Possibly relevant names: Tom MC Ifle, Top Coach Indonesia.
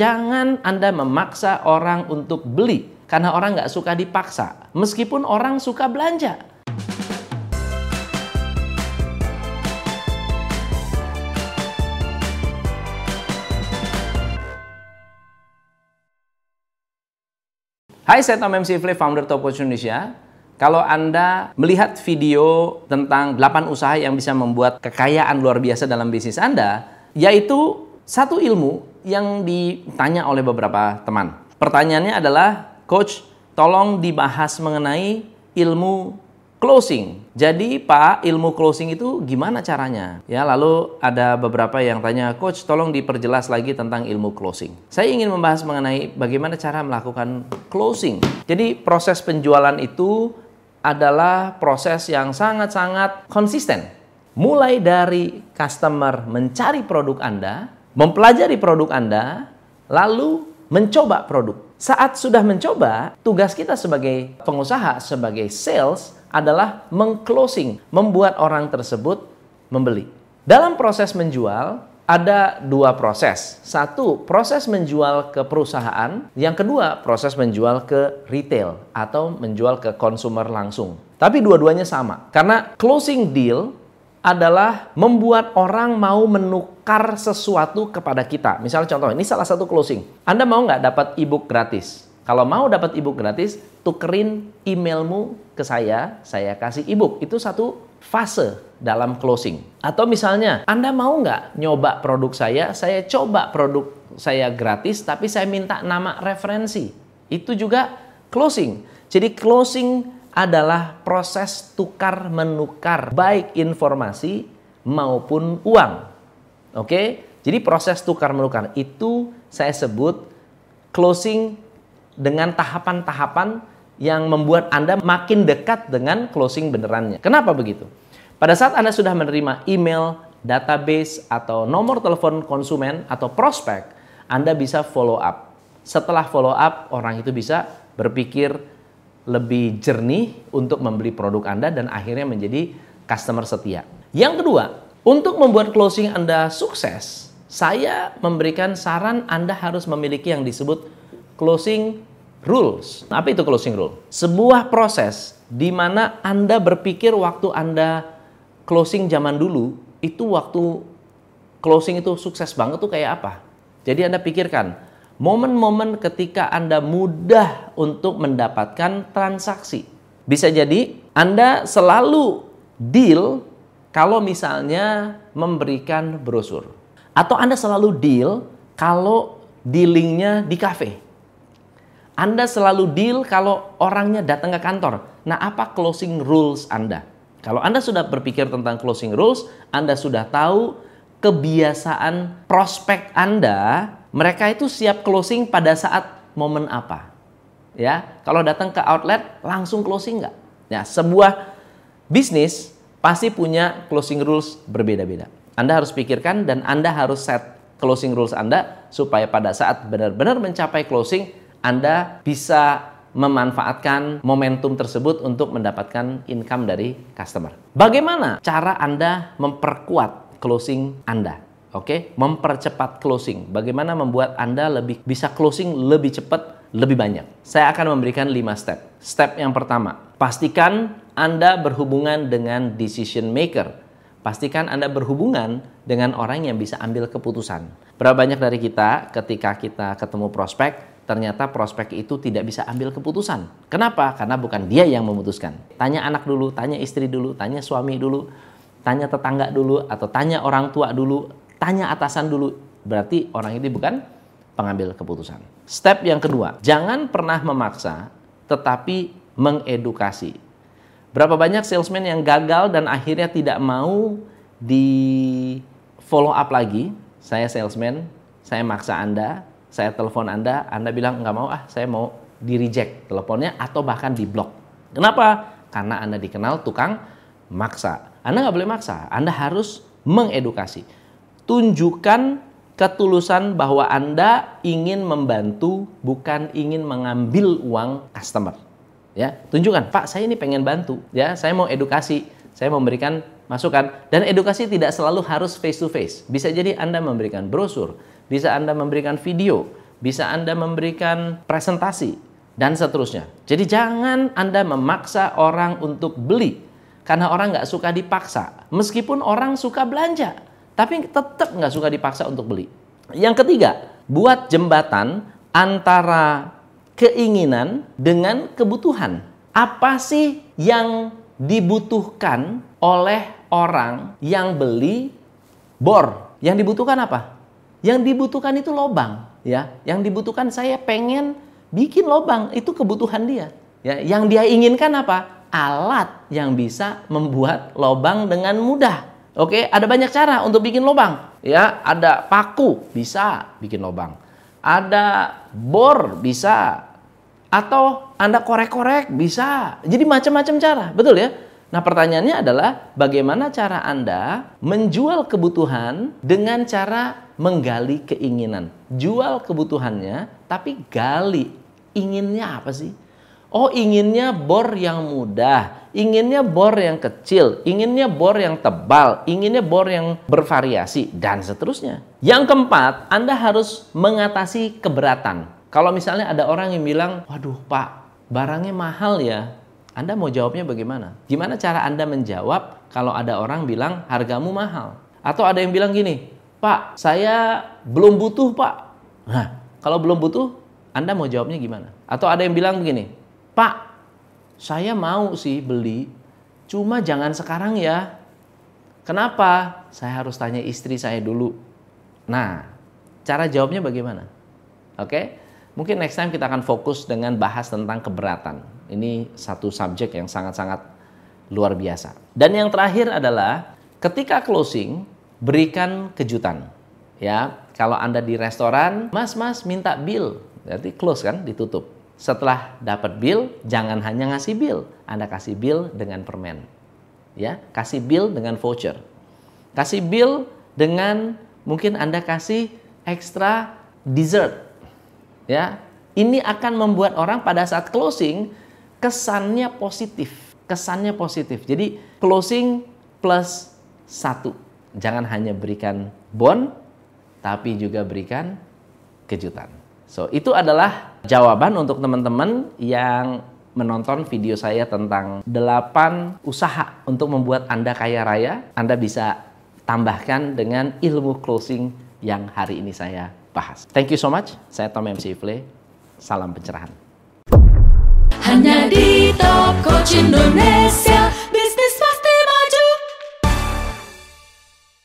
Jangan Anda memaksa orang untuk beli, karena orang nggak suka dipaksa, meskipun orang suka belanja. Hai, saya Tom MC Ifle, founder Top Coach Indonesia. Kalau Anda melihat video tentang 8 usaha yang bisa membuat kekayaan luar biasa dalam bisnis Anda, yaitu satu ilmu yang ditanya oleh beberapa teman. Pertanyaannya adalah, Coach, tolong dibahas mengenai ilmu closing. Jadi, Pak, ilmu closing itu gimana caranya? Ya, lalu ada beberapa yang tanya, Coach, tolong diperjelas lagi tentang ilmu closing. Saya ingin membahas mengenai bagaimana cara melakukan closing. Jadi, proses penjualan itu adalah proses yang sangat-sangat konsisten. Mulai dari customer mencari produk Anda, mempelajari produk Anda, lalu mencoba produk. Saat sudah mencoba, tugas kita sebagai pengusaha, sebagai sales adalah meng-closing, membuat orang tersebut membeli. Dalam proses menjual, ada dua proses. Satu, proses menjual ke perusahaan. Yang kedua, proses menjual ke retail atau menjual ke konsumer langsung. Tapi dua-duanya sama. Karena closing deal adalah membuat orang mau menukar sesuatu kepada kita. Misalnya contoh, ini salah satu closing. Anda mau nggak dapat ebook gratis? Kalau mau dapat ebook gratis, tukerin emailmu ke saya kasih ebook. Itu satu fase dalam closing. Atau misalnya, Anda mau nggak nyoba produk saya coba produk saya gratis, tapi saya minta nama referensi. Itu juga closing. Jadi closing adalah proses tukar menukar baik informasi maupun uang. Oke? Jadi proses tukar menukar itu saya sebut closing dengan tahapan-tahapan yang membuat Anda makin dekat dengan closing benerannya. Kenapa begitu? Pada saat Anda sudah menerima email, database atau nomor telepon konsumen atau prospek, Anda bisa follow up. Setelah follow up, orang itu bisa berpikir lebih jernih untuk membeli produk Anda dan akhirnya menjadi customer setia. Yang kedua, untuk membuat closing Anda sukses, saya memberikan saran Anda harus memiliki yang disebut closing rules. Apa itu closing rule? Sebuah proses di mana Anda berpikir waktu Anda closing zaman dulu, itu waktu closing itu sukses banget tuh kayak apa. Jadi Anda pikirkan momen-momen ketika Anda mudah untuk mendapatkan transaksi. Bisa jadi Anda selalu deal kalau misalnya memberikan brosur. Atau Anda selalu deal kalau dealingnya di kafe. Anda selalu deal kalau orangnya datang ke kantor. Nah, apa closing rules Anda? Kalau Anda sudah berpikir tentang closing rules, Anda sudah tahu kebiasaan prospek Anda. Mereka itu siap closing pada saat momen apa? Ya, kalau datang ke outlet langsung closing nggak? Ya, sebuah bisnis pasti punya closing rules berbeda-beda. Anda harus pikirkan dan Anda harus set closing rules Anda supaya pada saat benar-benar mencapai closing, Anda bisa memanfaatkan momentum tersebut untuk mendapatkan income dari customer. Bagaimana cara Anda memperkuat closing Anda? Oke, mempercepat closing. Bagaimana membuat Anda lebih bisa closing lebih cepat, lebih banyak. Saya akan memberikan 5 step. Step yang pertama, pastikan Anda berhubungan dengan decision maker. Pastikan Anda berhubungan dengan orang yang bisa ambil keputusan. Berapa banyak dari kita ketika kita ketemu prospek, ternyata prospek itu tidak bisa ambil keputusan. Kenapa? Karena bukan dia yang memutuskan. Tanya anak dulu, tanya istri dulu, tanya suami dulu, tanya tetangga dulu, atau tanya orang tua dulu. Tanya atasan dulu, berarti orang itu bukan pengambil keputusan. Step yang kedua, jangan pernah memaksa tetapi mengedukasi. Berapa banyak salesman yang gagal dan akhirnya tidak mau di follow up lagi. Saya salesman, saya maksa Anda, saya telepon Anda bilang nggak mau, saya mau di reject teleponnya atau bahkan di block. Kenapa? Karena Anda dikenal tukang maksa. Anda nggak boleh maksa, Anda harus mengedukasi. Tunjukkan ketulusan bahwa Anda ingin membantu, bukan ingin mengambil uang customer. Ya, tunjukkan, Pak, saya ini pengen bantu. Ya, saya mau edukasi, saya memberikan masukan. Dan edukasi tidak selalu harus face to face. Bisa jadi Anda memberikan brosur, bisa Anda memberikan video, bisa Anda memberikan presentasi, dan seterusnya. Jadi jangan Anda memaksa orang untuk beli, karena orang nggak suka dipaksa. Meskipun orang suka belanja, tapi tetap nggak suka dipaksa untuk beli. Yang ketiga, buat jembatan antara keinginan dengan kebutuhan. Apa sih yang dibutuhkan oleh orang yang beli bor? Yang dibutuhkan apa? Yang dibutuhkan itu lobang, ya. Yang dibutuhkan, saya pengen bikin lobang, itu kebutuhan dia, ya. Yang dia inginkan apa? Alat yang bisa membuat lobang dengan mudah. Oke, ada banyak cara untuk bikin lobang, ya. Ada paku, bisa bikin lobang. Ada bor, bisa. Atau Anda korek-korek, bisa. Jadi macam-macam cara, betul ya? Nah, pertanyaannya adalah bagaimana cara Anda menjual kebutuhan dengan cara menggali keinginan. Jual kebutuhannya, tapi gali. Inginnya apa sih? Oh, inginnya bor yang mudah, inginnya bor yang kecil, inginnya bor yang tebal, inginnya bor yang bervariasi, dan seterusnya. Yang keempat, Anda harus mengatasi keberatan. Kalau misalnya ada orang yang bilang, waduh Pak, barangnya mahal ya. Anda mau jawabnya bagaimana? Gimana cara Anda menjawab kalau ada orang bilang hargamu mahal? Atau ada yang bilang gini, Pak, saya belum butuh Pak. Nah, kalau belum butuh, Anda mau jawabnya gimana? Atau ada yang bilang begini, Pak, saya mau sih beli, cuma jangan sekarang ya. Kenapa? Saya harus tanya istri saya dulu. Nah, cara jawabnya bagaimana? Oke? Mungkin next time kita akan fokus dengan bahas tentang keberatan. Ini satu subjek yang sangat-sangat luar biasa. Dan yang terakhir adalah ketika closing, berikan kejutan. Ya, kalau Anda di restoran, mas minta bill. Berarti close kan, ditutup. Setelah dapat bill, jangan hanya ngasih bill. Anda kasih bill dengan permen. Ya, kasih bill dengan voucher. Kasih bill dengan mungkin Anda kasih extra dessert. Ya, ini akan membuat orang pada saat closing kesannya positif. Kesannya positif. Jadi closing plus 1. Jangan hanya berikan bon, tapi juga berikan kejutan. So, itu adalah jawaban untuk teman-teman yang menonton video saya tentang 8 usaha untuk membuat Anda kaya raya. Anda bisa tambahkan dengan ilmu closing yang hari ini saya bahas. Thank you so much. Saya Tom MC Ifle. Salam pencerahan. Hanya di Top Coach Indonesia.